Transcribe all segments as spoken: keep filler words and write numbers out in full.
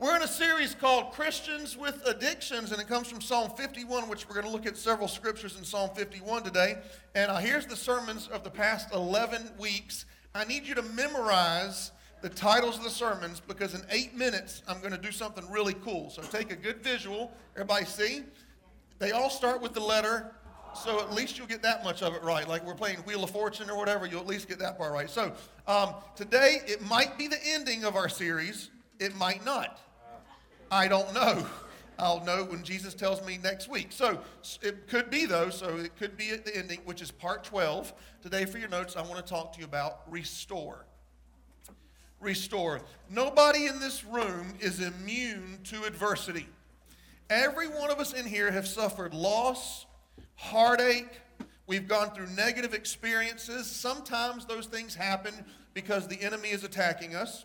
We're in a series called Christians with Addictions, and it comes from Psalm fifty-one, which we're going to look at several scriptures in Psalm fifty-one today. And uh, here's the sermons of the past eleven weeks. I need you to memorize the titles of the sermons, because in eight minutes, I'm going to do something really cool. So take a good visual. Everybody see? They all start with the letter, so at least you'll get that much of it right. Like we're playing Wheel of Fortune or whatever, you'll at least get that part right. So um, today, it might be the ending of our series. It might not. I don't know. I'll know when Jesus tells me next week. So it could be, though, so it could be at the ending, which is part twelve. Today, for your notes, I want to talk to you about restore. Restore. Nobody in this room is immune to adversity. Every one of us in here have suffered loss, heartache. We've gone through negative experiences. Sometimes those things happen because the enemy is attacking us.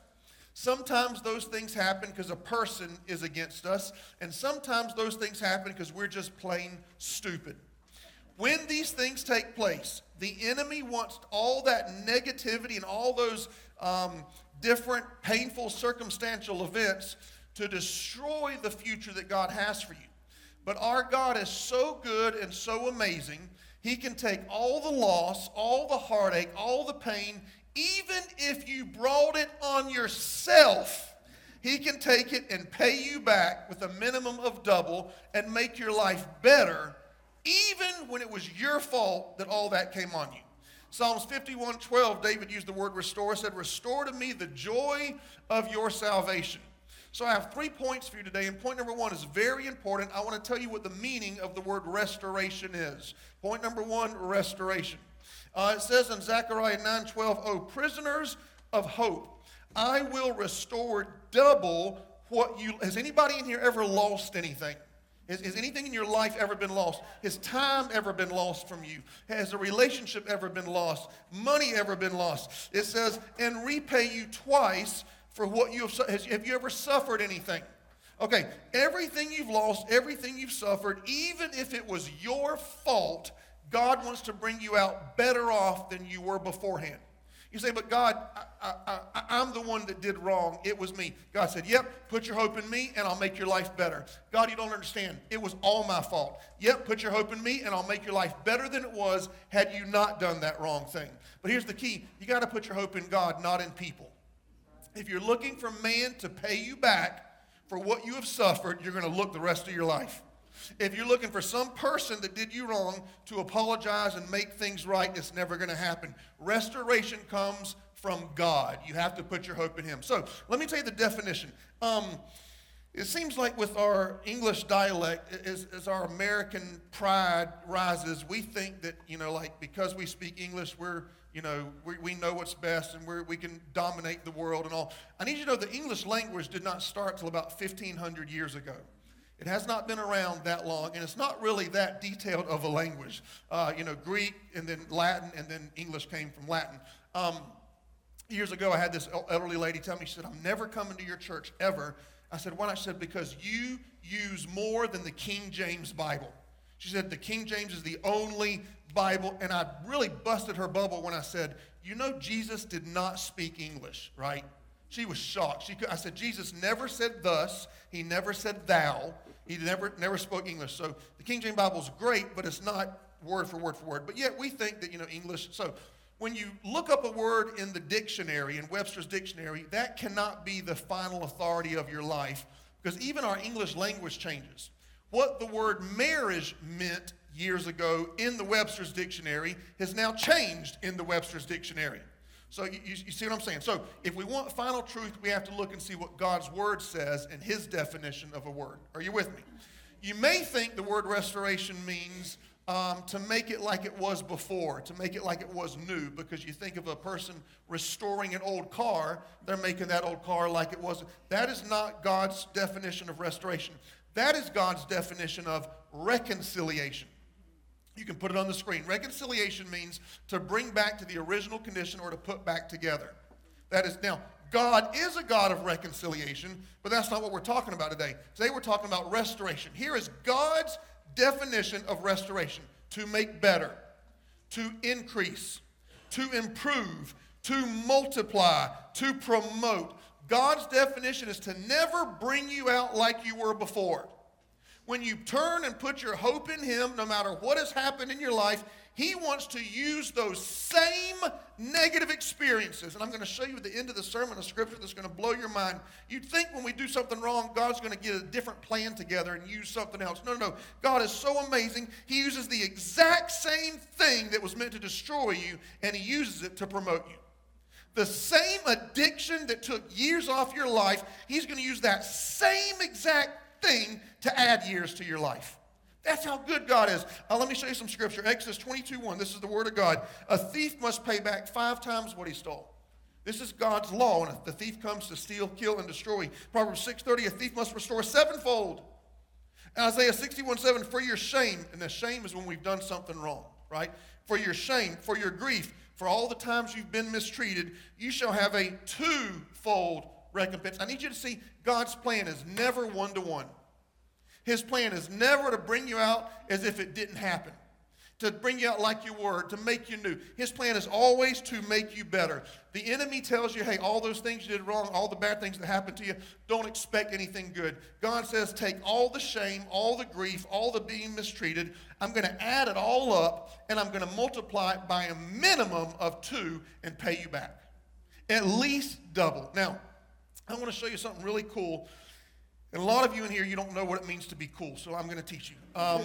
Sometimes those things happen because a person is against us. And sometimes those things happen because we're just plain stupid. When these things take place, the enemy wants all that negativity and all those um, different painful circumstantial events to destroy the future that God has for you. But our God is so good and so amazing, He can take all the loss, all the heartache, all the pain, even if you brought it on yourself, He can take it and pay you back with a minimum of double and make your life better, even when it was your fault that all that came on you. Psalms fifty-one twelve, David used the word restore, said, "Restore to me the joy of your salvation." So I have three points for you today, and point number one is very important. I want to tell you what the meaning of the word restoration is. Point number one, restoration. Uh, it says in Zechariah nine twelve, "O prisoners of hope, I will restore double what you..." Has anybody in here ever lost anything? Has, has anything in your life ever been lost? Has time ever been lost from you? Has a relationship ever been lost? Money ever been lost? It says, "And repay you twice for what you have..." Has, have you ever suffered anything? Okay, everything you've lost, everything you've suffered, even if it was your fault, God wants to bring you out better off than you were beforehand. You say, "But God, I, I, I, I'm the one that did wrong. It was me." God said, "Yep, put your hope in me and I'll make your life better." "God, you don't understand. It was all my fault." "Yep, put your hope in me and I'll make your life better than it was had you not done that wrong thing." But here's the key. You got to put your hope in God, not in people. If you're looking for man to pay you back for what you have suffered, you're going to look the rest of your life. If you're looking for some person that did you wrong to apologize and make things right, it's never going to happen. Restoration comes from God. You have to put your hope in Him. So let me tell you the definition. Um, it seems like with our English dialect, as, as our American pride rises, we think that, you know, like because we speak English, we're, you know, we, we know what's best and we're, we can dominate the world and all. I need you to know the English language did not start till about fifteen hundred years ago. It has not been around that long, and it's not really that detailed of a language. Uh, you know, Greek and then Latin, and then English came from Latin. Um, years ago, I had this elderly lady tell me, she said, "I'm never coming to your church, ever." I said, "Why not?" She said, "Because you use more than the King James Bible." She said, "The King James is the only Bible," and I really busted her bubble when I said, "You know, Jesus did not speak English, right?" She was shocked. She could, I said, "Jesus never said thus. He never said thou. He never never spoke English. So the King James Bible is great, but it's not word for word for word." But yet we think that, you know, English. So when you look up a word in the dictionary, in Webster's Dictionary, that cannot be the final authority of your life, because even our English language changes. What the word marriage meant years ago in the Webster's Dictionary has now changed in the Webster's Dictionary. So you, you see what I'm saying? So if we want final truth, we have to look and see what God's word says and His definition of a word. Are you with me? You may think the word restoration means um, to make it like it was before, to make it like it was new, because you think of a person restoring an old car, they're making that old car like it was. That is not God's definition of restoration. That is God's definition of reconciliation. You can put it on the screen. Reconciliation means to bring back to the original condition or to put back together. That is, now, God is a God of reconciliation, but that's not what we're talking about today. Today we're talking about restoration. Here is God's definition of restoration: to make better, to increase, to improve, to multiply, to promote. God's definition is to never bring you out like you were before. When you turn and put your hope in him, no matter what has happened in your life, he wants to use those same negative experiences. And I'm going to show you at the end of the sermon a scripture that's going to blow your mind. You'd think when we do something wrong, God's going to get a different plan together and use something else. No, no, no. God is so amazing. He uses the exact same thing that was meant to destroy you, and he uses it to promote you. The same addiction that took years off your life, he's going to use that same exact thing to add years to your life. That's how good God is. Uh, let me show you some scripture. Exodus twenty-two one. This is the word of God. A thief must pay back five times what he stole. This is God's law. And if the thief comes to steal, kill, and destroy. Proverbs six thirty. A thief must restore sevenfold. And Isaiah sixty-one seven. For your shame. And the shame is when we've done something wrong, right? For your shame, for your grief, for all the times you've been mistreated, you shall have a twofold recompense. I need you to see God's plan is never one-to-one. His plan is never to bring you out as if it didn't happen, to bring you out like you were, to make you new. His plan is always to make you better. The enemy tells you, hey, all those things you did wrong, all the bad things that happened to you, don't expect anything good. God says, take all the shame, all the grief, all the being mistreated. I'm going to add it all up, and I'm going to multiply it by a minimum of two and pay you back. At least double. Now, I want to show you something really cool. And a lot of you in here, you don't know what it means to be cool, so I'm going to teach you. Um,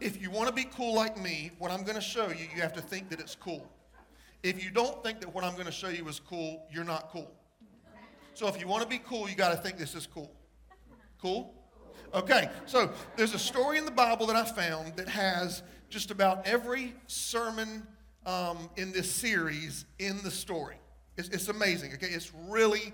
if you want to be cool like me, what I'm going to show you, you have to think that it's cool. If you don't think that what I'm going to show you is cool, you're not cool. So if you want to be cool, you got to think this is cool. Cool? Okay, so there's a story in the Bible that I found that has just about every sermon um, in this series in the story. It's, it's amazing, okay? It's really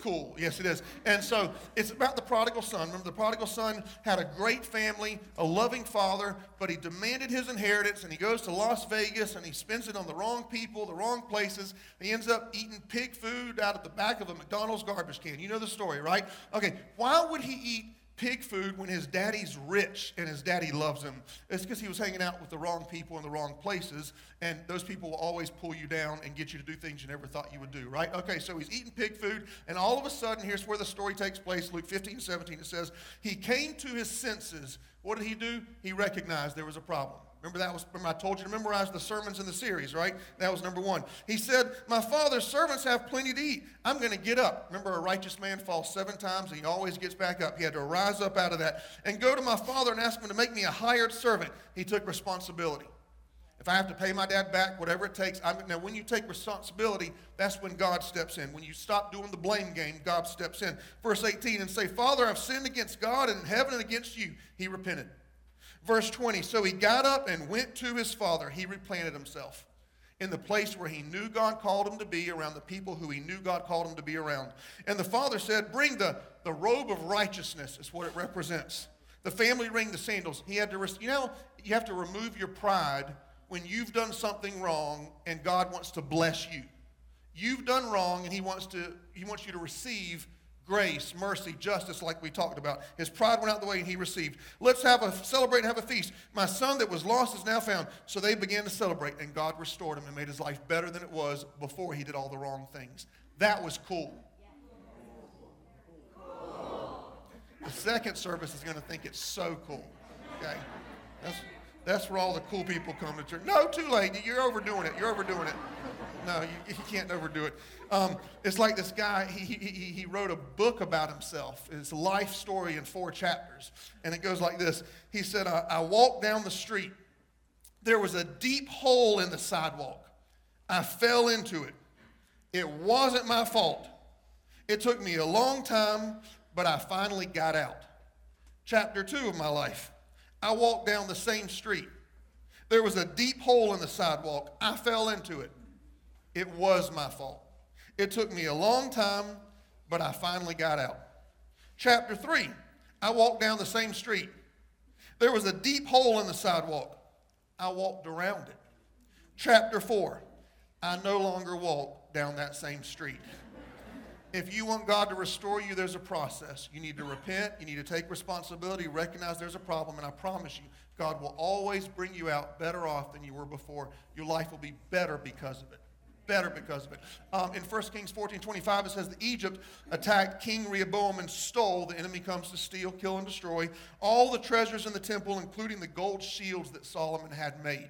cool. Yes, it is. And so it's about the prodigal son. Remember, the prodigal son had a great family, a loving father, but he demanded his inheritance, and he goes to Las Vegas, and he spends it on the wrong people, the wrong places. He ends up eating pig food out of the back of a McDonald's garbage can. You know the story, right? Okay, why would he eat pig food when his daddy's rich and his daddy loves him? It's because he was hanging out with the wrong people in the wrong places, and those people will always pull you down and get you to do things you never thought you would do, right? Okay, so he's eating pig food, and all of a sudden, here's where the story takes place. Luke fifteen seventeen, it says, he came to his senses. What did he do? He recognized there was a problem. Remember, that was, remember I told you to memorize the sermons in the series, right? That was number one. He said, my father's servants have plenty to eat. I'm going to get up. Remember, a righteous man falls seven times, and he always gets back up. He had to rise up out of that and go to my father and ask him to make me a hired servant. He took responsibility. If I have to pay my dad back, whatever it takes. I'm, now, when you take responsibility, that's when God steps in. When you stop doing the blame game, God steps in. Verse eighteen, and say, Father, I've sinned against God and in heaven and against you. He repented. Verse twenty, so he got up and went to his father. He replanted himself in the place where he knew God called him to be, around the people who he knew God called him to be around. And the father said, bring the, the robe of righteousness, is what it represents. The family ring, the sandals. He had to, you know, you have to remove your pride when you've done something wrong and God wants to bless you. You've done wrong and he wants to, he wants you to receive grace, mercy, justice, like we talked about. His pride went out the way and he received. Let's have a celebrate and have a feast. My son that was lost is now found. So they began to celebrate, and God restored him and made his life better than it was before he did all the wrong things. That was cool. cool. The second service is going to think it's so cool. Okay, that's, that's where all the cool people come to church. No, too late. You're overdoing it. You're overdoing it. No, you, you can't overdo it. Um, it's like this guy, he, he, he wrote a book about himself, his life story in four chapters. And it goes like this. He said, I, I walked down the street. There was a deep hole in the sidewalk. I fell into it. It wasn't my fault. It took me a long time, but I finally got out. Chapter two of my life. I walked down the same street. There was a deep hole in the sidewalk. I fell into it. It was my fault. It took me a long time, but I finally got out. Chapter three, I walked down the same street. There was a deep hole in the sidewalk. I walked around it. Chapter four, I no longer walk down that same street. If you want God to restore you, there's a process. You need to repent. You need to take responsibility, recognize there's a problem, and I promise you, God will always bring you out better off than you were before. Your life will be better because of it. better because of it. Um, in First Kings fourteen twenty-five, it says that Egypt attacked King Rehoboam and stole. The enemy comes to steal, kill, and destroy all the treasures in the temple, including the gold shields that Solomon had made.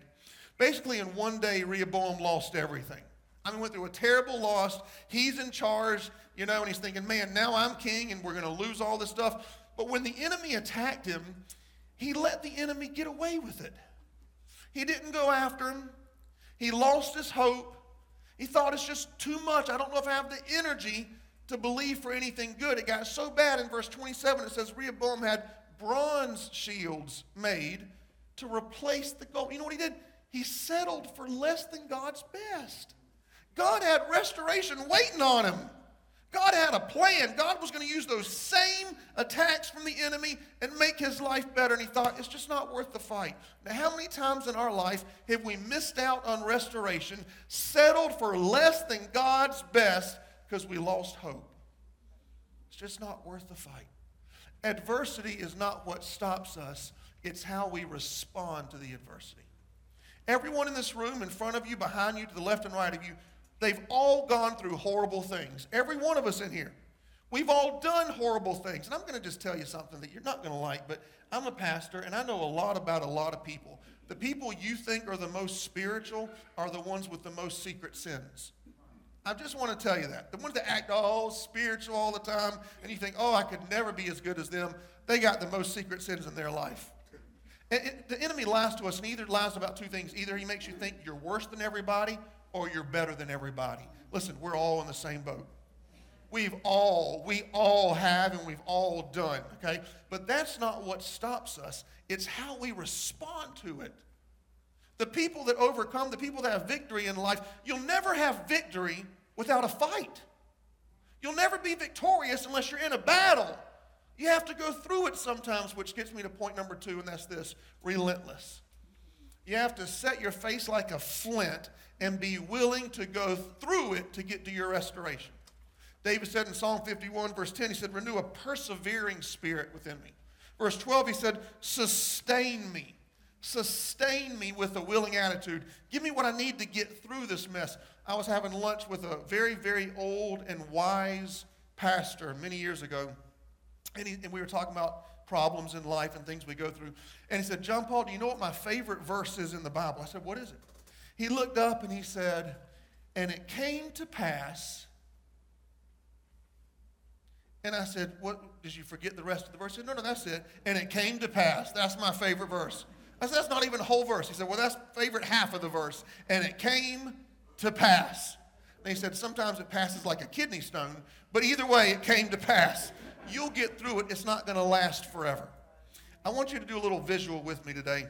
Basically, in one day, Rehoboam lost everything. I mean, went through a terrible loss. He's in charge, you know, and he's thinking, man, now I'm king, and we're going to lose all this stuff. But when the enemy attacked him, he let the enemy get away with it. He didn't go after him. He lost his hope. He thought it's just too much. I don't know if I have the energy to believe for anything good. It got so bad in verse twenty-seven, it says Rehoboam had bronze shields made to replace the gold. You know what he did? He settled for less than God's best. God had restoration waiting on him. God had a plan. God was going to use those same attacks from the enemy and make his life better. And he thought, it's just not worth the fight. Now, how many times in our life have we missed out on restoration, settled for less than God's best because we lost hope? It's just not worth the fight. Adversity is not what stops us. It's how we respond to the adversity. Everyone in this room, in front of you, behind you, to the left and right of you, they've all gone through horrible things. Every one of us in here. We've all done horrible things. And I'm going to just tell you something that you're not going to like, but I'm a pastor, and I know a lot about a lot of people. The people you think are the most spiritual are the ones with the most secret sins. I just want to tell you that. The ones that act all spiritual all the time, and you think, oh, I could never be as good as them, they got the most secret sins in their life. And it, the enemy lies to us, and he either lies about two things. Either he makes you think you're worse than everybody, or you're better than everybody. Listen, we're all in the same boat. We've all, we all have, and we've all done, okay? But that's not what stops us. It's how we respond to it. The people that overcome, the people that have victory in life, you'll never have victory without a fight. You'll never be victorious unless you're in a battle. You have to go through it sometimes, which gets me to point number two, and that's this, relentless. You have to set your face like a flint and be willing to go through it to get to your restoration. David said in Psalm fifty-one, verse ten, he said, renew a persevering spirit within me. Verse twelve, he said, sustain me. Sustain me with a willing attitude. Give me what I need to get through this mess. I was having lunch with a very, very old and wise pastor many years ago, and, he, and we were talking about problems in life and things we go through. And he said, John Paul, do you know what my favorite verse is in the Bible? I said, what is it? He looked up and he said, and it came to pass. And I said, what, did you forget the rest of the verse? He said, no, no, that's it. And it came to pass. That's my favorite verse. I said, that's not even a whole verse. He said, well, that's favorite half of the verse. And it came to pass. And he said, sometimes it passes like a kidney stone, but either way, it came to pass. You'll get through it. It's not going to last forever. I want you to do a little visual with me today.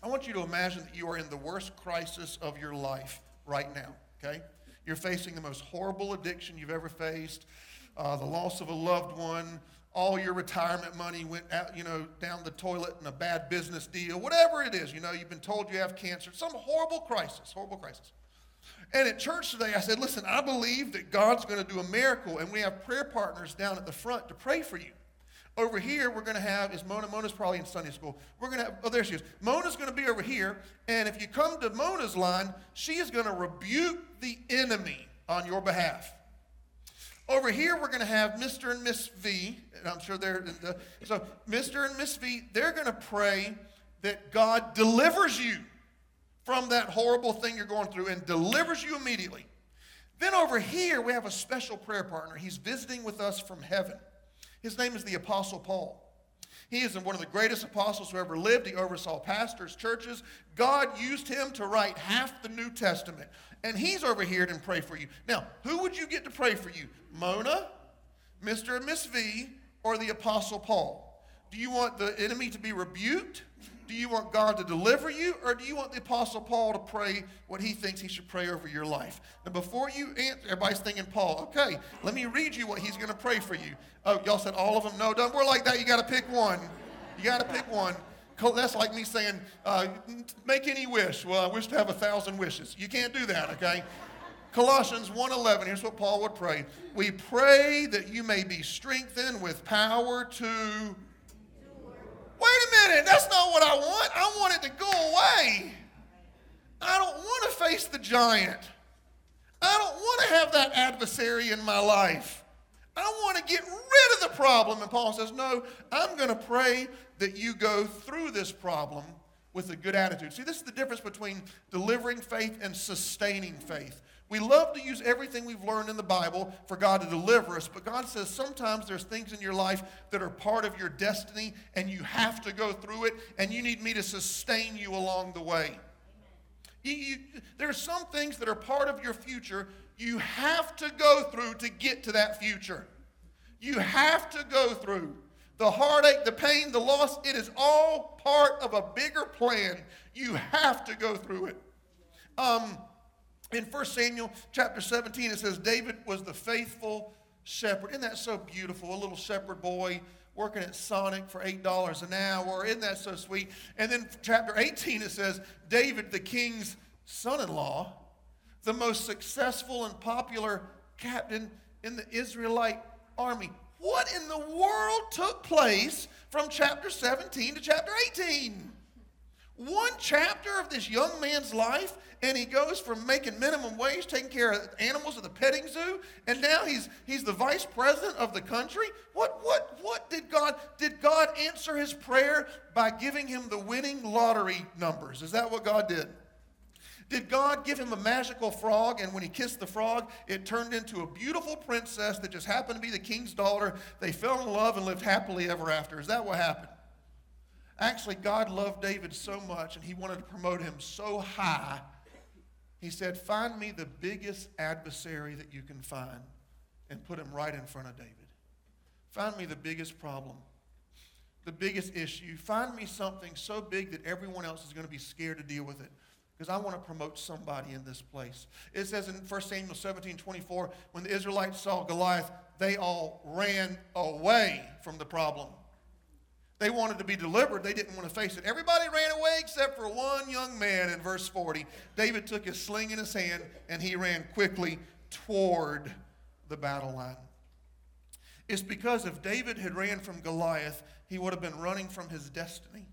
I want you to imagine that you are in the worst crisis of your life right now, okay? You're facing the most horrible addiction you've ever faced, uh, the loss of a loved one, all your retirement money went out, you know, down the toilet in a bad business deal, whatever it is, you know, you've been told you have cancer, some horrible crisis, horrible crisis. And at church today, I said, listen, I believe that God's going to do a miracle, and we have prayer partners down at the front to pray for you. Over here, we're going to have, is Mona? Mona's probably in Sunday school. We're going to have, oh, there she is. Mona's going to be over here, and if you come to Mona's line, she is going to rebuke the enemy on your behalf. Over here, we're going to have Mister and Miss V, and I'm sure they're, the, so Mister and Miss V, they're going to pray that God delivers you from that horrible thing you're going through and delivers you immediately. Then over here, we have a special prayer partner. He's visiting with us from heaven. His name is the Apostle Paul. He is one of the greatest apostles who ever lived. He oversaw pastors, churches. God used him to write half the New Testament. And he's over here to pray for you. Now, who would you get to pray for you? Mona, Mister and Miss V, or the Apostle Paul? Do you want the enemy to be rebuked? Do you want God to deliver you? Or do you want the Apostle Paul to pray what he thinks he should pray over your life? Now, before you answer, everybody's thinking, Paul, okay, let me read you what he's going to pray for you. Oh, y'all said all of them? No, don't worry like that. You got to pick one. You got to pick one. That's like me saying, uh, make any wish. Well, I wish to have a thousand wishes. You can't do that, okay? Colossians one eleven, here's what Paul would pray. We pray that you may be strengthened with power to... Wait a minute, that's not what I want. I want it to go away. I don't want to face the giant. I don't want to have that adversary in my life. I want to get rid of the problem. And Paul says, no, I'm going to pray that you go through this problem with a good attitude. See, this is the difference between delivering faith and sustaining faith. We love to use everything we've learned in the Bible for God to deliver us, but God says sometimes there's things in your life that are part of your destiny, and you have to go through it, and you need me to sustain you along the way. You, you, there are some things that are part of your future you have to go through to get to that future. You have to go through. The heartache, the pain, the loss, it is all part of a bigger plan. You have to go through it. Um, in First Samuel chapter seventeen, it says, David was the faithful shepherd. Isn't that so beautiful? A little shepherd boy working at Sonic for eight dollars an hour. Isn't that so sweet? And then chapter eighteen, it says, David, the king's son-in-law, the most successful and popular captain in the Israelite army. What in the world took place from chapter seventeen to chapter eighteen? One chapter of this young man's life, and he goes from making minimum wage, taking care of animals at the petting zoo, and now he's he's the vice president of the country. What what what did God did God answer his prayer by giving him the winning lottery numbers? Is that what God did? Did God give him a magical frog, and when he kissed the frog, it turned into a beautiful princess that just happened to be the king's daughter? They fell in love and lived happily ever after. Is that what happened? Actually, God loved David so much, and he wanted to promote him so high, he said, find me the biggest adversary that you can find and put him right in front of David. Find me the biggest problem, the biggest issue. Find me something so big that everyone else is going to be scared to deal with it, because I want to promote somebody in this place. It says in First Samuel seventeen twenty-four, when the Israelites saw Goliath, they all ran away from the problem. They wanted to be delivered. They didn't want to face it. Everybody ran away except for one young man in verse forty. David took his sling in his hand, and he ran quickly toward the battle line. It's because if David had ran from Goliath, he would have been running from his destiny.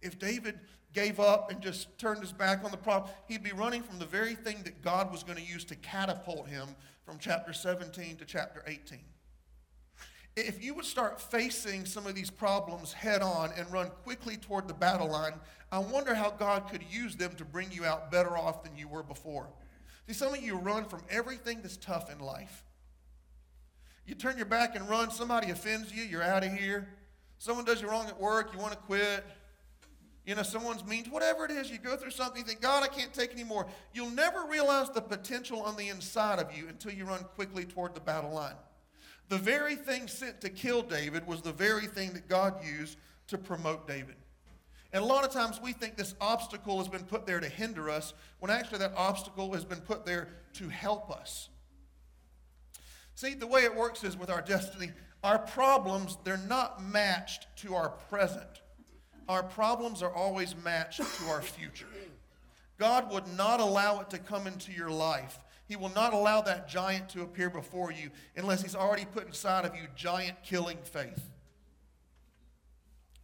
If David gave up and just turned his back on the problem, he'd be running from the very thing that God was going to use to catapult him from chapter seventeen to chapter eighteen. If you would start facing some of these problems head on and run quickly toward the battle line, I wonder how God could use them to bring you out better off than you were before. See, some of you run from everything that's tough in life. You turn your back and run, somebody offends you, you're out of here. Someone does you wrong at work, you want to quit. You know, someone's mean, whatever it is, you go through something, you think, God, I can't take anymore. You'll never realize the potential on the inside of you until you run quickly toward the battle line. The very thing sent to kill David was the very thing that God used to promote David. And a lot of times we think this obstacle has been put there to hinder us, when actually that obstacle has been put there to help us. See, the way it works is with our destiny, our problems, they're not matched to our present. Our problems are always matched to our future. God would not allow it to come into your life. He will not allow that giant to appear before you unless he's already put inside of you giant-killing faith.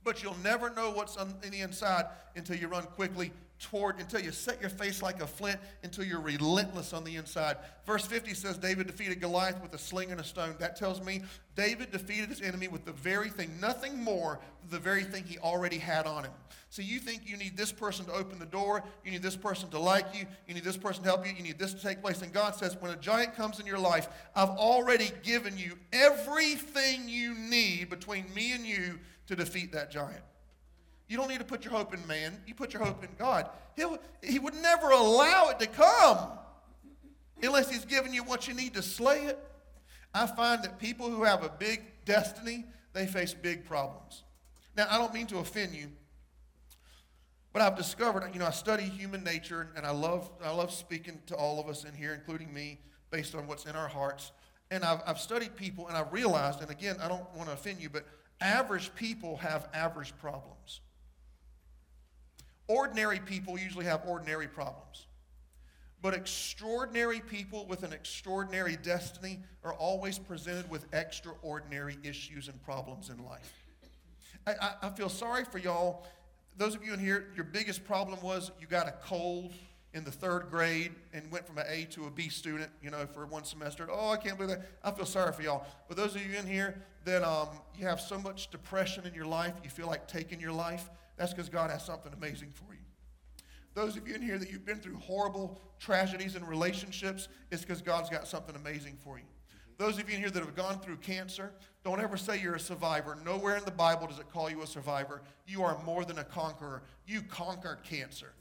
But you'll never know what's on the inside until you run quickly toward, until you set your face like a flint, until you're relentless on the inside. Verse fifty says David defeated Goliath with a sling and a stone. That tells me David defeated his enemy with the very thing, nothing more than the very thing he already had on him. So you think you need this person to open the door, you need this person to like you, you need this person to help you, you need this to take place. And God says, when a giant comes in your life, I've already given you everything you need between me and you to defeat that giant. You don't need to put your hope in man. You put your hope in God. He'll, he would never allow it to come unless he's given you what you need to slay it. I find that people who have a big destiny, they face big problems. Now, I don't mean to offend you, but I've discovered, you know, I study human nature, and I love I love speaking to all of us in here, including me, based on what's in our hearts. And I've, I've studied people, and I've realized, and again, I don't want to offend you, but average people have average problems. Ordinary people usually have ordinary problems. But extraordinary people with an extraordinary destiny are always presented with extraordinary issues and problems in life. I, I, I feel sorry for y'all. Those of you in here, your biggest problem was you got a cold in the third grade and went from an A to a B student, you know, for one semester. Oh, I can't believe that. I feel sorry for y'all. But those of you in here that um, you have so much depression in your life, you feel like taking your life, that's because God has something amazing for you. Those of you in here that you've been through horrible tragedies in relationships, it's because God's got something amazing for you. Those of you in here that have gone through cancer, don't ever say you're a survivor. Nowhere in the Bible does it call you a survivor. You are more than a conqueror. You conquered cancer.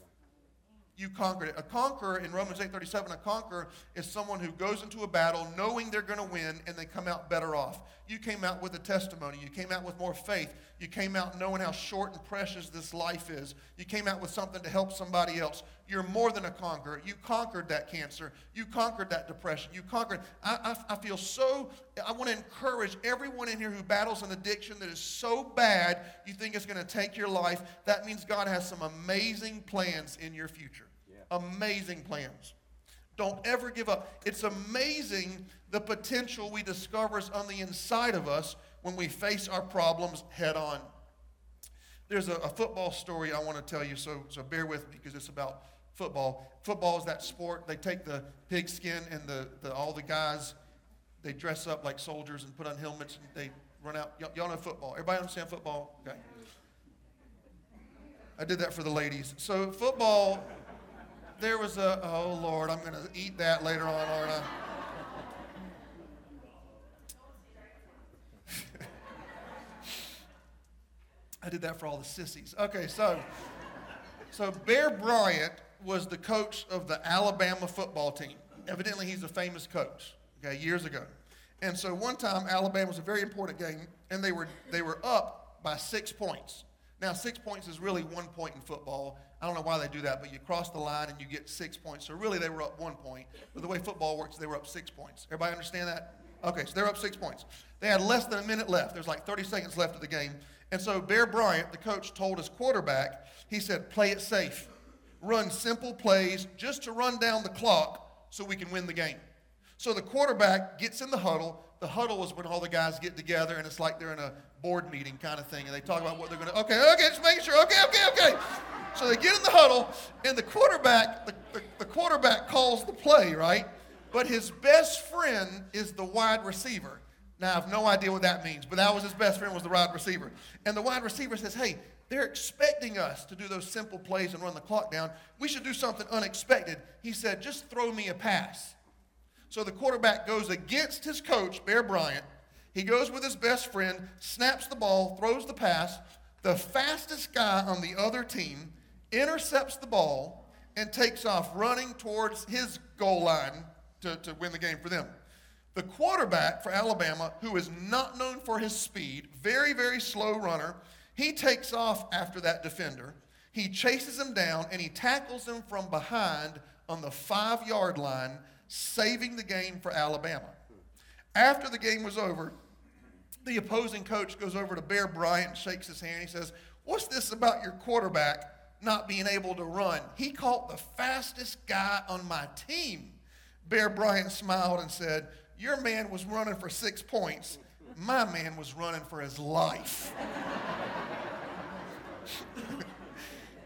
You conquered it. A conqueror, in Romans eight thirty-seven, a conqueror is someone who goes into a battle knowing they're going to win and they come out better off. You came out with a testimony. You came out with more faith. You came out knowing how short and precious this life is. You came out with something to help somebody else. You're more than a conqueror. You conquered that cancer. You conquered that depression. You conquered. I, I, I feel so, I want to encourage everyone in here who battles an addiction that is so bad you think it's going to take your life. That means God has some amazing plans in your future. Amazing plans. Don't ever give up. It's amazing the potential we discover is on the inside of us when we face our problems head on. There's a, a football story I want to tell you, so, so bear with me because it's about football. Football is that sport. They take the pigskin and the, the all the guys, they dress up like soldiers and put on helmets and they run out. Y- y'all know football. Everybody understand football? Okay. I did that for the ladies. So football... There was a, oh, Lord, I'm going to eat that later on, aren't I? I did that for all the sissies. Okay, so so Bear Bryant was the coach of the Alabama football team. Evidently, he's a famous coach, okay, years ago. And so one time, Alabama was a very important game, and they were they were up by six points. Now, six points is really one point in football. I don't know why they do that, but you cross the line and you get six points. So really, they were up one point. But the way football works, they were up six points. Everybody understand that? Okay, so they're up six points. They had less than a minute left. There's like thirty seconds left of the game. And so Bear Bryant, the coach, told his quarterback, he said, play it safe. Run simple plays just to run down the clock so we can win the game. So the quarterback gets in the huddle. The huddle is when all the guys get together, and it's like they're in a board meeting kind of thing, and they talk about what they're going to, okay, okay, just making sure, okay, okay, okay. So they get in the huddle, and the quarterback, the, the, the quarterback calls the play, right? But his best friend is the wide receiver. Now, I have no idea what that means, but that was his best friend was the wide receiver. And the wide receiver says, hey, they're expecting us to do those simple plays and run the clock down. We should do something unexpected. He said, just throw me a pass. So the quarterback goes against his coach, Bear Bryant. He goes with his best friend, snaps the ball, throws the pass. The fastest guy on the other team intercepts the ball and takes off running towards his goal line to, to win the game for them. The quarterback for Alabama, who is not known for his speed, very, very slow runner, he takes off after that defender. He chases him down, and he tackles him from behind on the five-yard line, saving the game for Alabama. After the game was over, the opposing coach goes over to Bear Bryant and shakes his hand. He says, what's this about your quarterback not being able to run? He caught the fastest guy on my team. Bear Bryant smiled and said, your man was running for six points. My man was running for his life.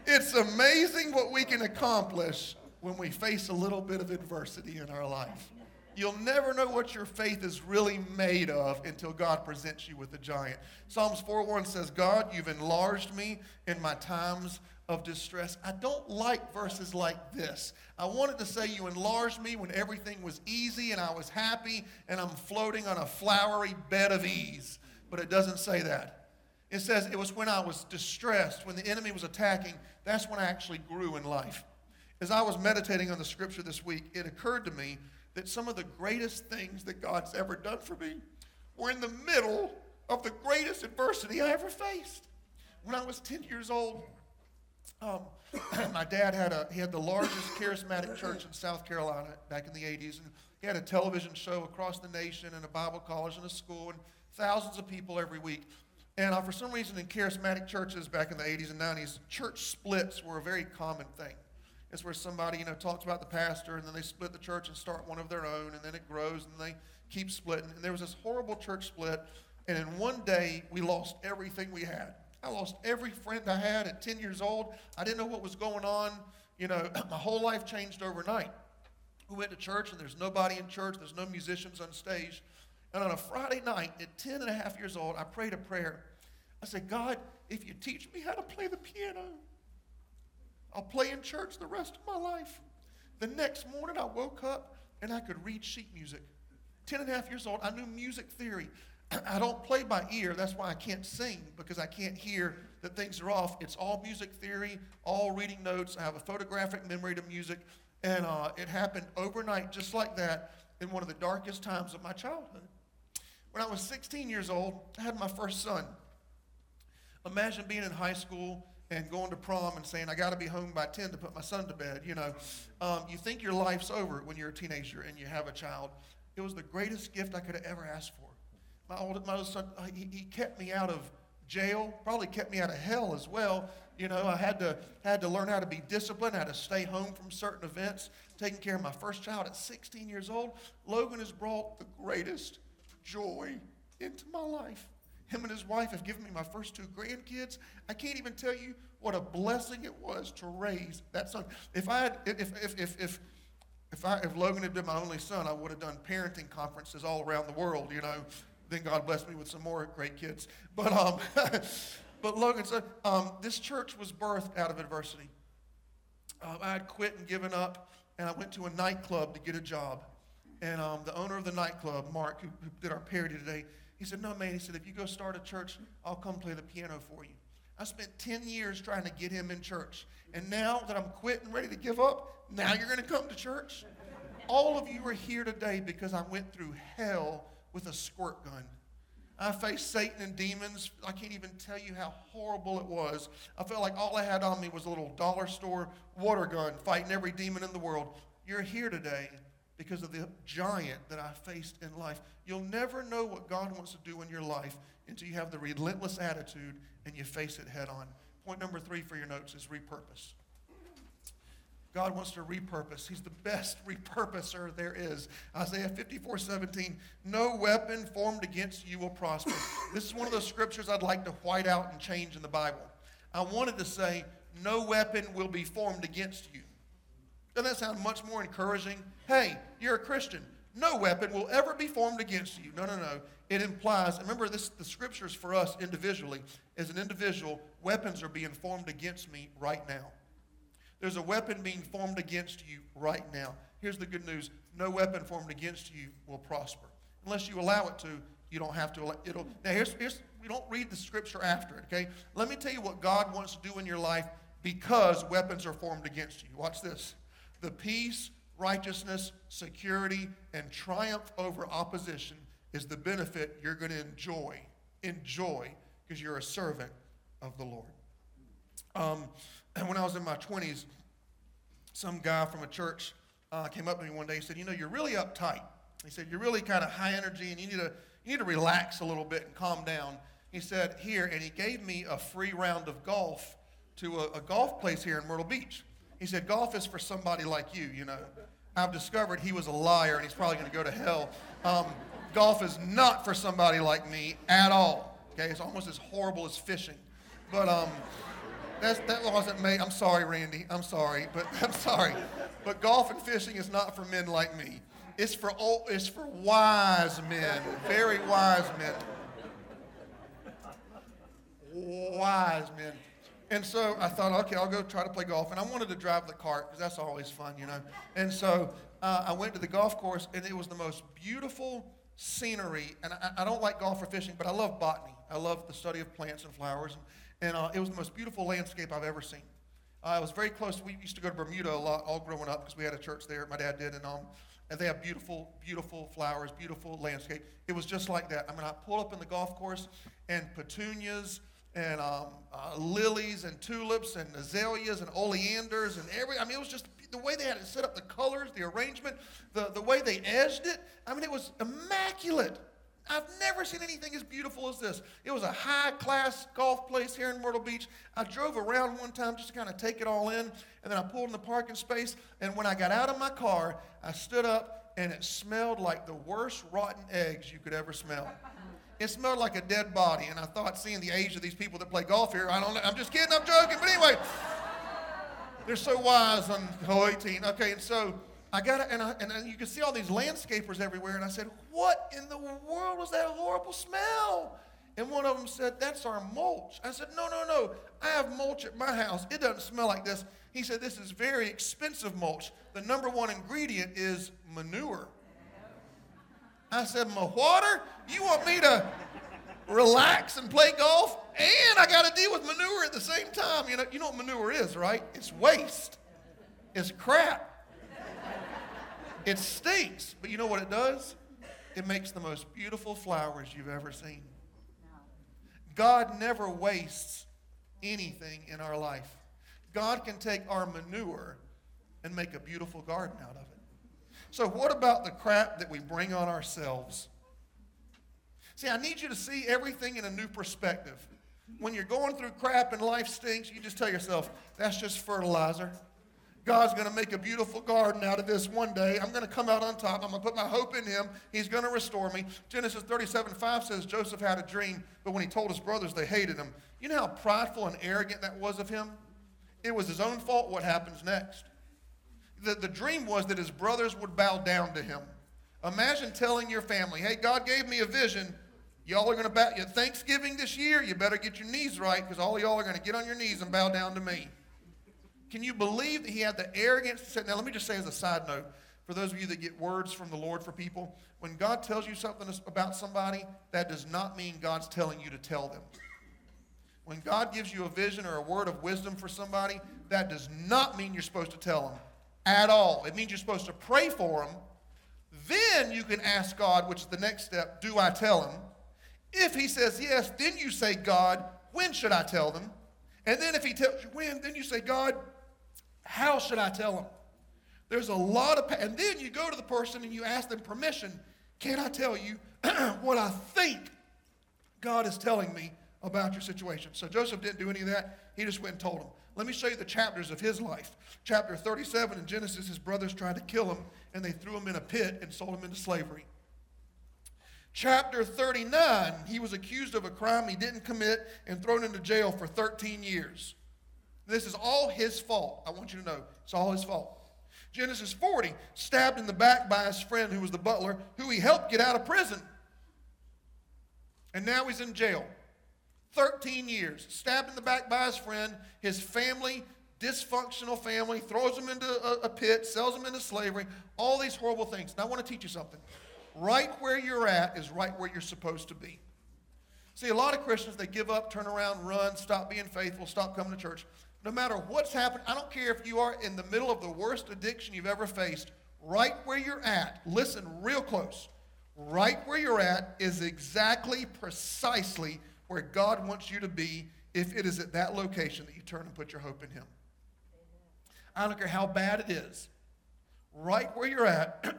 It's amazing what we can accomplish when we face a little bit of adversity in our life. You'll never know what your faith is really made of until God presents you with a giant. Psalms four one says, God, you've enlarged me in my times of distress. I don't like verses like this. I wanted to say you enlarged me when everything was easy and I was happy and I'm floating on a flowery bed of ease. But it doesn't say that. It says it was when I was distressed, when the enemy was attacking, that's when I actually grew in life. As I was meditating on the scripture this week, it occurred to me that some of the greatest things that God's ever done for me were in the middle of the greatest adversity I ever faced. When I was ten years old, um, my dad had a he had the largest charismatic church in South Carolina back in the eighties, and he had a television show across the nation and a Bible college and a school and thousands of people every week. And uh, for some reason in charismatic churches back in the eighties and nineties, church splits were a very common thing. It's where somebody, you know, talks about the pastor, and then they split the church and start one of their own, and then it grows, and they keep splitting. And there was this horrible church split, and in one day, we lost everything we had. I lost every friend I had at ten years old. I didn't know what was going on. you know, my whole life changed overnight. We went to church, and there's nobody in church. There's no musicians on stage. And on a Friday night at ten and a half years old, I prayed a prayer. I said, God, if you teach me how to play the piano, I'll play in church the rest of my life. The next morning, I woke up, and I could read sheet music. ten and a half years old, I knew music theory. I don't play by ear. That's why I can't sing, because I can't hear that things are off. It's all music theory, all reading notes. I have a photographic memory to music. And uh, it happened overnight, just like that, in one of the darkest times of my childhood. When I was sixteen years old, I had my first son. Imagine being in high school and going to prom and saying, I got to be home by ten to put my son to bed. You know, um, you think your life's over when you're a teenager and you have a child. It was the greatest gift I could have ever asked for. My oldest, my oldest son, he, he kept me out of jail, probably kept me out of hell as well. You know, I had to had to learn how to be disciplined, how to stay home from certain events, taking care of my first child at sixteen years old. Logan has brought the greatest joy into my life. Him and his wife have given me my first two grandkids. I can't even tell you what a blessing it was to raise that son. If I had, if if if if if I if Logan had been my only son, I would have done parenting conferences all around the world, you know. Then God blessed me with some more great kids. But um, but Logan said, um, this church was birthed out of adversity. Um, I had quit and given up, and I went to a nightclub to get a job. And um, the owner of the nightclub, Mark, who, who did our parody today, he said, no, man, he said, if you go start a church, I'll come play the piano for you. I spent ten years trying to get him in church. And now that I'm quit and ready to give up, now you're going to come to church? All of you are here today because I went through hell with a squirt gun. I faced Satan and demons. I can't even tell you how horrible it was. I felt like all I had on me was a little dollar store water gun fighting every demon in the world. You're here today because of the giant that I faced in life. You'll never know what God wants to do in your life until you have the relentless attitude and you face it head on. Point number three for your notes is repurpose. God wants to repurpose. He's the best repurposer there is. Isaiah fifty-four seventeen, no weapon formed against you will prosper. This is one of those scriptures I'd like to white out and change in the Bible. I wanted to say, no weapon will be formed against you. Doesn't that sound much more encouraging? Hey, you're a Christian. No weapon will ever be formed against you. No, no, no. It implies, remember this, the scriptures for us individually, as an individual, weapons are being formed against me right now. There's a weapon being formed against you right now. Here's the good news. No weapon formed against you will prosper. Unless you allow it to, you don't have to. It'll. Now, here's, here's, we don't read the scripture after it, okay? Let me tell you what God wants to do in your life because weapons are formed against you. Watch this. The peace, righteousness, security, and triumph over opposition is the benefit you're going to enjoy. Enjoy, because you're a servant of the Lord. Um... And when I was in my twenties, some guy from a church uh, came up to me one day and said, you know, you're really uptight. He said, you're really kind of high energy, and you need to you need to relax a little bit and calm down. He said, here, and he gave me a free round of golf to a, a golf place here in Myrtle Beach. He said, golf is for somebody like you, you know. I've discovered he was a liar, and he's probably going to go to hell. Um, golf is not for somebody like me at all. Okay, it's almost as horrible as fishing. But, um... That's, that wasn't me. I'm sorry, Randy. I'm sorry, but I'm sorry. But golf and fishing is not for men like me. It's for old, it's for wise men, very wise men. Wise men. And so I thought, okay, I'll go try to play golf. And I wanted to drive the cart because that's always fun, you know. And so uh, I went to the golf course, and it was the most beautiful scenery. And I, I don't like golf or fishing, but I love botany. I love the study of plants and flowers. And, And uh, it was the most beautiful landscape I've ever seen. Uh, it was very close. We used to go to Bermuda a lot all growing up because we had a church there. My dad did. And um, and they have beautiful, beautiful flowers, beautiful landscape. It was just like that. I mean, I pulled up in the golf course, and petunias and um, uh, lilies and tulips and azaleas and oleanders and every. I mean, it was just the way they had it set up, the colors, the arrangement, the, the way they edged it. I mean, it was immaculate. I've never seen anything as beautiful as this. It was a high-class golf place here in Myrtle Beach. I drove around one time just to kind of take it all in, and then I pulled in the parking space, and when I got out of my car, I stood up, and it smelled like the worst rotten eggs you could ever smell. It smelled like a dead body, and I thought, seeing the age of these people that play golf here, I don't know, I'm just kidding, I'm joking, but anyway, They're so wise on eighteen. Okay, and so I got and I and you can see all these landscapers everywhere. And I said, "What in the world was that horrible smell?" And one of them said, "That's our mulch." I said, "No, no, no. I have mulch at my house. It doesn't smell like this." He said, "This is very expensive mulch. The number one ingredient is manure." I said, "My water? You want me to relax and play golf? And I got to deal with manure at the same time." You know, you know what manure is, right? It's waste. It's crap. It stinks. But you know what it does? It makes the most beautiful flowers you've ever seen. God never wastes anything in our life. God can take our manure and make a beautiful garden out of it. So what about the crap that we bring on ourselves? See, I need you to see everything in a new perspective. When you're going through crap and life stinks, you just tell yourself, that's just fertilizer. God's going to make a beautiful garden out of this one day. I'm going to come out on top. I'm going to put my hope in him. He's going to restore me. Genesis thirty-seven five says Joseph had a dream, but when he told his brothers, they hated him. You know how prideful and arrogant that was of him? It was his own fault what happens next. The, the dream was that his brothers would bow down to him. Imagine telling your family, hey, God gave me a vision. Y'all are going to bow. Thanksgiving this year, you better get your knees right because all y'all are going to get on your knees and bow down to me. Can you believe that he had the arrogance to say, now let me just say as a side note, for those of you that get words from the Lord for people, when God tells you something about somebody, that does not mean God's telling you to tell them. When God gives you a vision or a word of wisdom for somebody, that does not mean you're supposed to tell them at all. It means you're supposed to pray for them. Then you can ask God, which is the next step, do I tell them? If he says yes, then you say, God, when should I tell them? And then if he tells you when, then you say, God, how should I tell them? There's a lot of, and then you go to the person and you ask them permission. Can I tell you what I think God is telling me about your situation? So Joseph didn't do any of that. He just went and told them. Let me show you the chapters of his life. Chapter thirty-seven in Genesis, his brothers tried to kill him, and they threw him in a pit and sold him into slavery. Chapter thirty-nine, he was accused of a crime he didn't commit and thrown into jail for thirteen years. This is all his fault. I want you to know, it's all his fault. Genesis forty, stabbed in the back by his friend who was the butler, who he helped get out of prison. And now he's in jail. thirteen years, stabbed in the back by his friend, his family, dysfunctional family, throws him into a, a pit, sells him into slavery, all these horrible things. And I want to teach you something. Right where you're at is right where you're supposed to be. See, a lot of Christians, they give up, turn around, run, stop being faithful, stop coming to church. No matter what's happened, I don't care if you are in the middle of the worst addiction you've ever faced, right where you're at, listen real close, right where you're at is exactly, precisely where God wants you to be if it is at that location that you turn and put your hope in him. I don't care how bad it is. Right where you're at,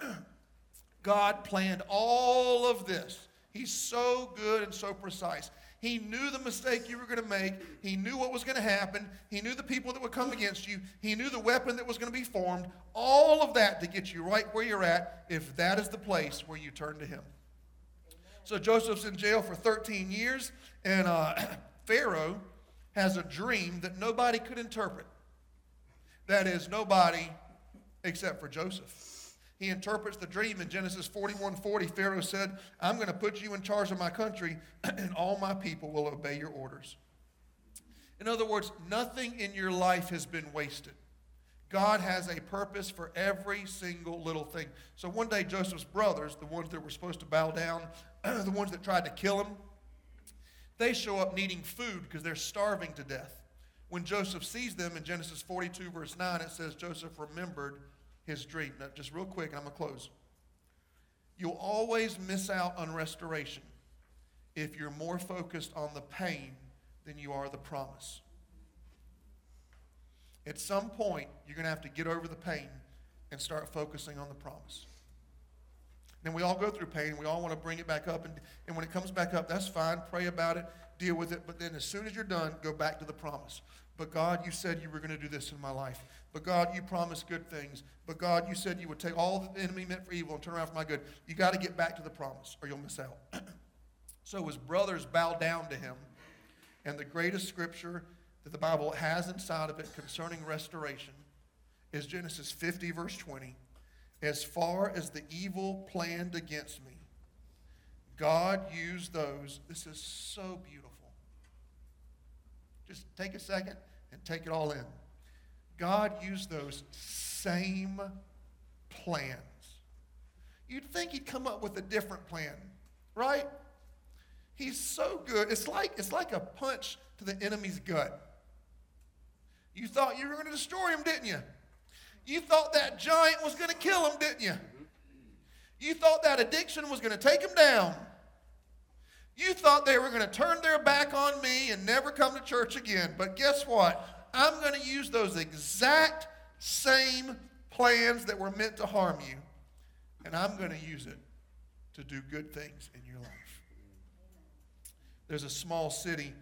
God planned all of this. He's so good and so precise. He knew the mistake you were going to make. He knew what was going to happen. He knew the people that would come against you. He knew the weapon that was going to be formed. All of that to get you right where you're at if that is the place where you turn to him. So Joseph's in jail for thirteen years, and uh, Pharaoh has a dream that nobody could interpret. That is, nobody except for Joseph. He interprets the dream in Genesis forty-one forty. Pharaoh said, I'm going to put you in charge of my country, and all my people will obey your orders. In other words, nothing in your life has been wasted. God has a purpose for every single little thing. So one day Joseph's brothers, the ones that were supposed to bow down, the ones that tried to kill him, they show up needing food because they're starving to death. When Joseph sees them in Genesis forty-two verse nine, it says Joseph remembered his dream. Now just real quick, and I'm going to close. You'll always miss out on restoration if you're more focused on the pain than you are the promise. At some point, you're going to have to get over the pain and start focusing on the promise. And we all go through pain. We all want to bring it back up. And, and when it comes back up, that's fine. Pray about it. Deal with it. But then as soon as you're done, go back to the promise. But God, you said you were going to do this in my life. But God, you promised good things. But God, you said you would take all that the enemy meant for evil and turn around for my good. You got to get back to the promise or you'll miss out. So his brothers bow down to him. And the greatest scripture that the Bible has inside of it concerning restoration is Genesis fifty, verse twenty. As far as the evil planned against me, God used those. This is so beautiful. Just take a second and take it all in. God used those same plans. You'd think he'd come up with a different plan, right? He's so good. It's like, it's like a punch to the enemy's gut. You thought you were going to destroy him, didn't you? You thought that giant was going to kill him, didn't you? You thought that addiction was going to take him down. You thought they were going to turn their back on me and never come to church again. But guess what? I'm going to use those exact same plans that were meant to harm you, and I'm going to use it to do good things in your life. There's a small city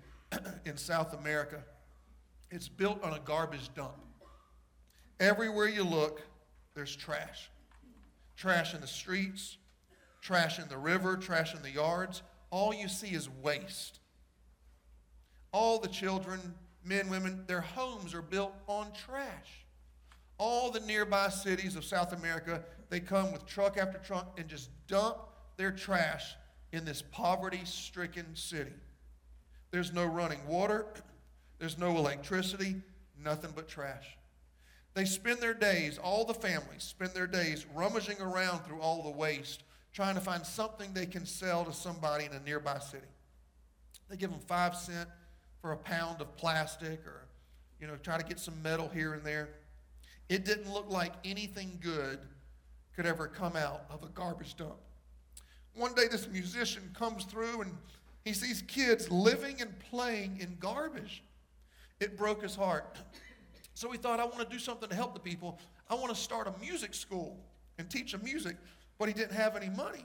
in South America. It's built on a garbage dump. Everywhere you look, there's trash. Trash in the streets, trash in the river, trash in the yards. All you see is waste. All the children, men, women, their homes are built on trash. All the nearby cities of South America, they come with truck after truck and just dump their trash in this poverty-stricken city. There's no running water. There's no electricity, nothing but trash. They spend their days, all the families spend their days rummaging around through all the waste, trying to find something they can sell to somebody in a nearby city. They give them five cent for a pound of plastic, or, you know, try to get some metal here and there. It didn't look like anything good could ever come out of a garbage dump. One day this musician comes through and he sees kids living and playing in garbage. It broke his heart. So he thought, I want to do something to help the people. I want to start a music school and teach them music, but he didn't have any money.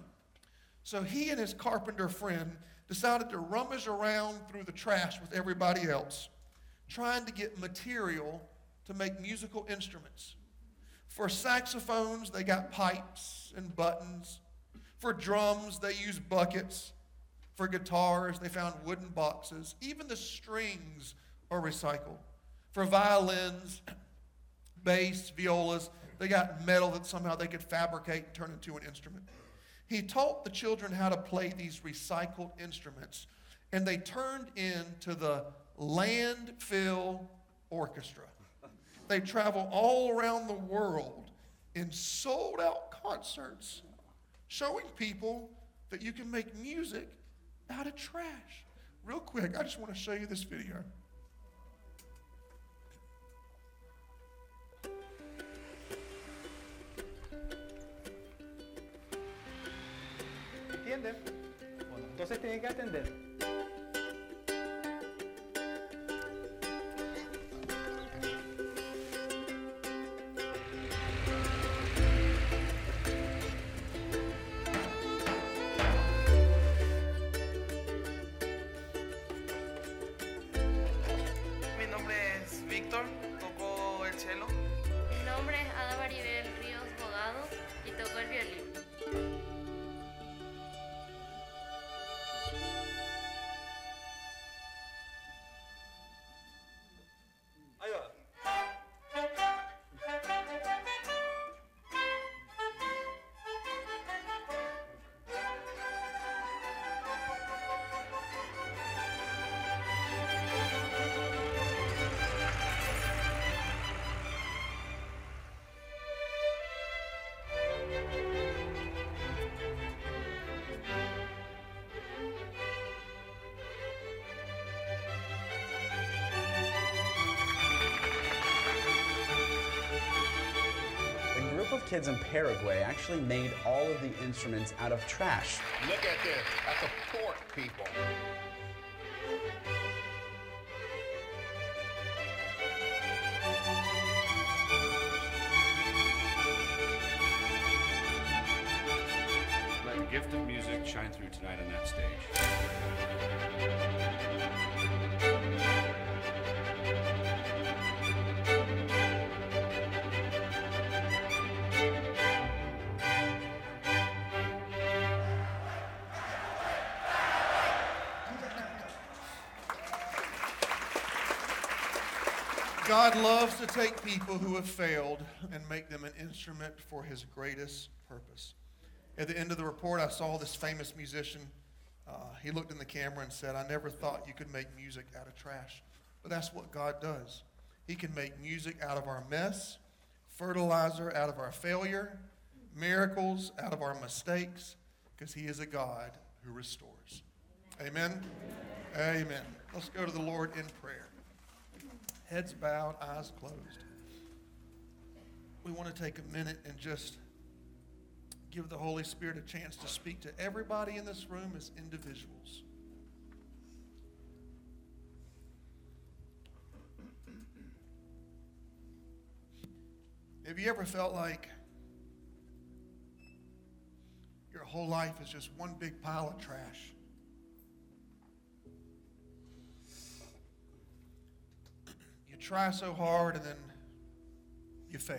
So he and his carpenter friend decided to rummage around through the trash with everybody else, trying to get material to make musical instruments. For saxophones, they got pipes and buttons. For drums, they used buckets. For guitars, they found wooden boxes. Even the strings are recycled. For violins, bass, violas, they got metal that somehow they could fabricate and turn into an instrument. He taught the children how to play these recycled instruments, and they turned into the landfill orchestra. They travel all around the world in sold-out concerts, showing people that you can make music out of trash. Real quick, I just want to show you this video. ¿Entienden? Bueno, entonces tienen que atender. Kids in Paraguay actually made all of the instruments out of trash. Look at this. That's a fork, people. Let the gift of music shine through tonight on that stage. God loves to take people who have failed and make them an instrument for his greatest purpose. At the end of the report, I saw this famous musician. Uh, he looked in the camera and said, I never thought you could make music out of trash. But that's what God does. He can make music out of our mess, fertilizer out of our failure, miracles out of our mistakes, because he is a God who restores. Amen? Amen. Amen. Let's go to the Lord in prayer. Heads bowed, eyes closed. We want to take a minute and just give the Holy Spirit a chance to speak to everybody in this room as individuals. Have you ever felt like your whole life is just one big pile of trash? You try so hard and then you fail.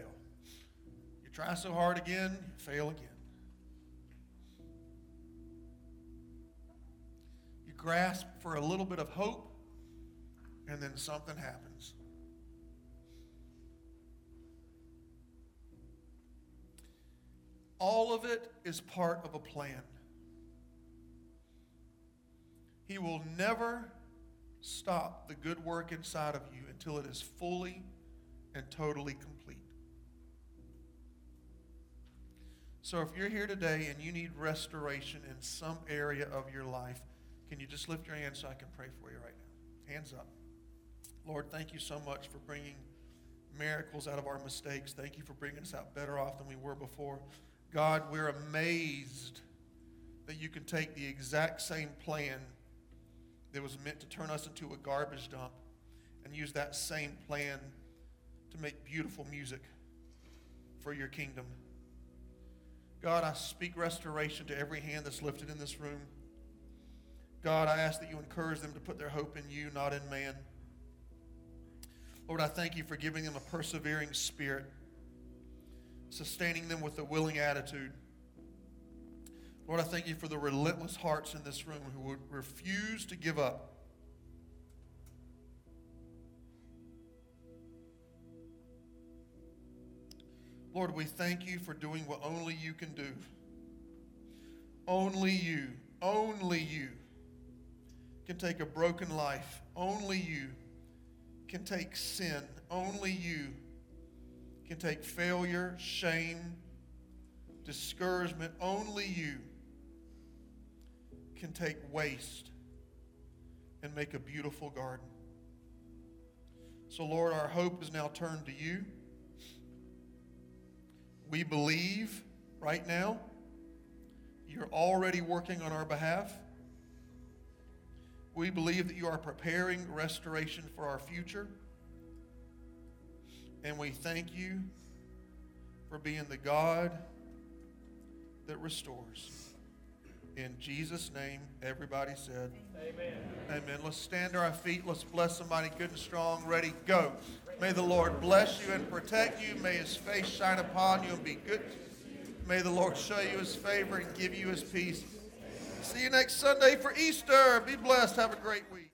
You try so hard again, you fail again. You grasp for a little bit of hope and then something happens. All of it is part of a plan. He will never stop the good work inside of you until it is fully and totally complete. So if you're here today and you need restoration in some area of your life, can you just lift your hand so I can pray for you right now? Hands up. Lord, thank you so much for bringing miracles out of our mistakes. Thank you for bringing us out better off than we were before. God, we're amazed that you can take the exact same plan that was meant to turn us into a garbage dump and use that same plan to make beautiful music for your kingdom. God, I speak restoration to every hand that's lifted in this room. God, I ask that you encourage them to put their hope in you, not in man. Lord, I thank you for giving them a persevering spirit, sustaining them with a willing attitude. Lord, I thank you for the relentless hearts in this room who would refuse to give up. Lord, we thank you for doing what only you can do. Only you, only you can take a broken life. Only you can take sin. Only you can take failure, shame, discouragement. Only you can take waste and make a beautiful garden. So, Lord, our hope is now turned to you. We believe right now you're already working on our behalf. We believe that you are preparing restoration for our future. And we thank you for being the God that restores. In Jesus' name, everybody said, Amen. Amen. Let's stand to our feet. Let's bless somebody good and strong. Ready, go. May the Lord bless you and protect you. May his face shine upon you and be good. May the Lord show you his favor and give you his peace. See you next Sunday for Easter. Be blessed. Have a great week.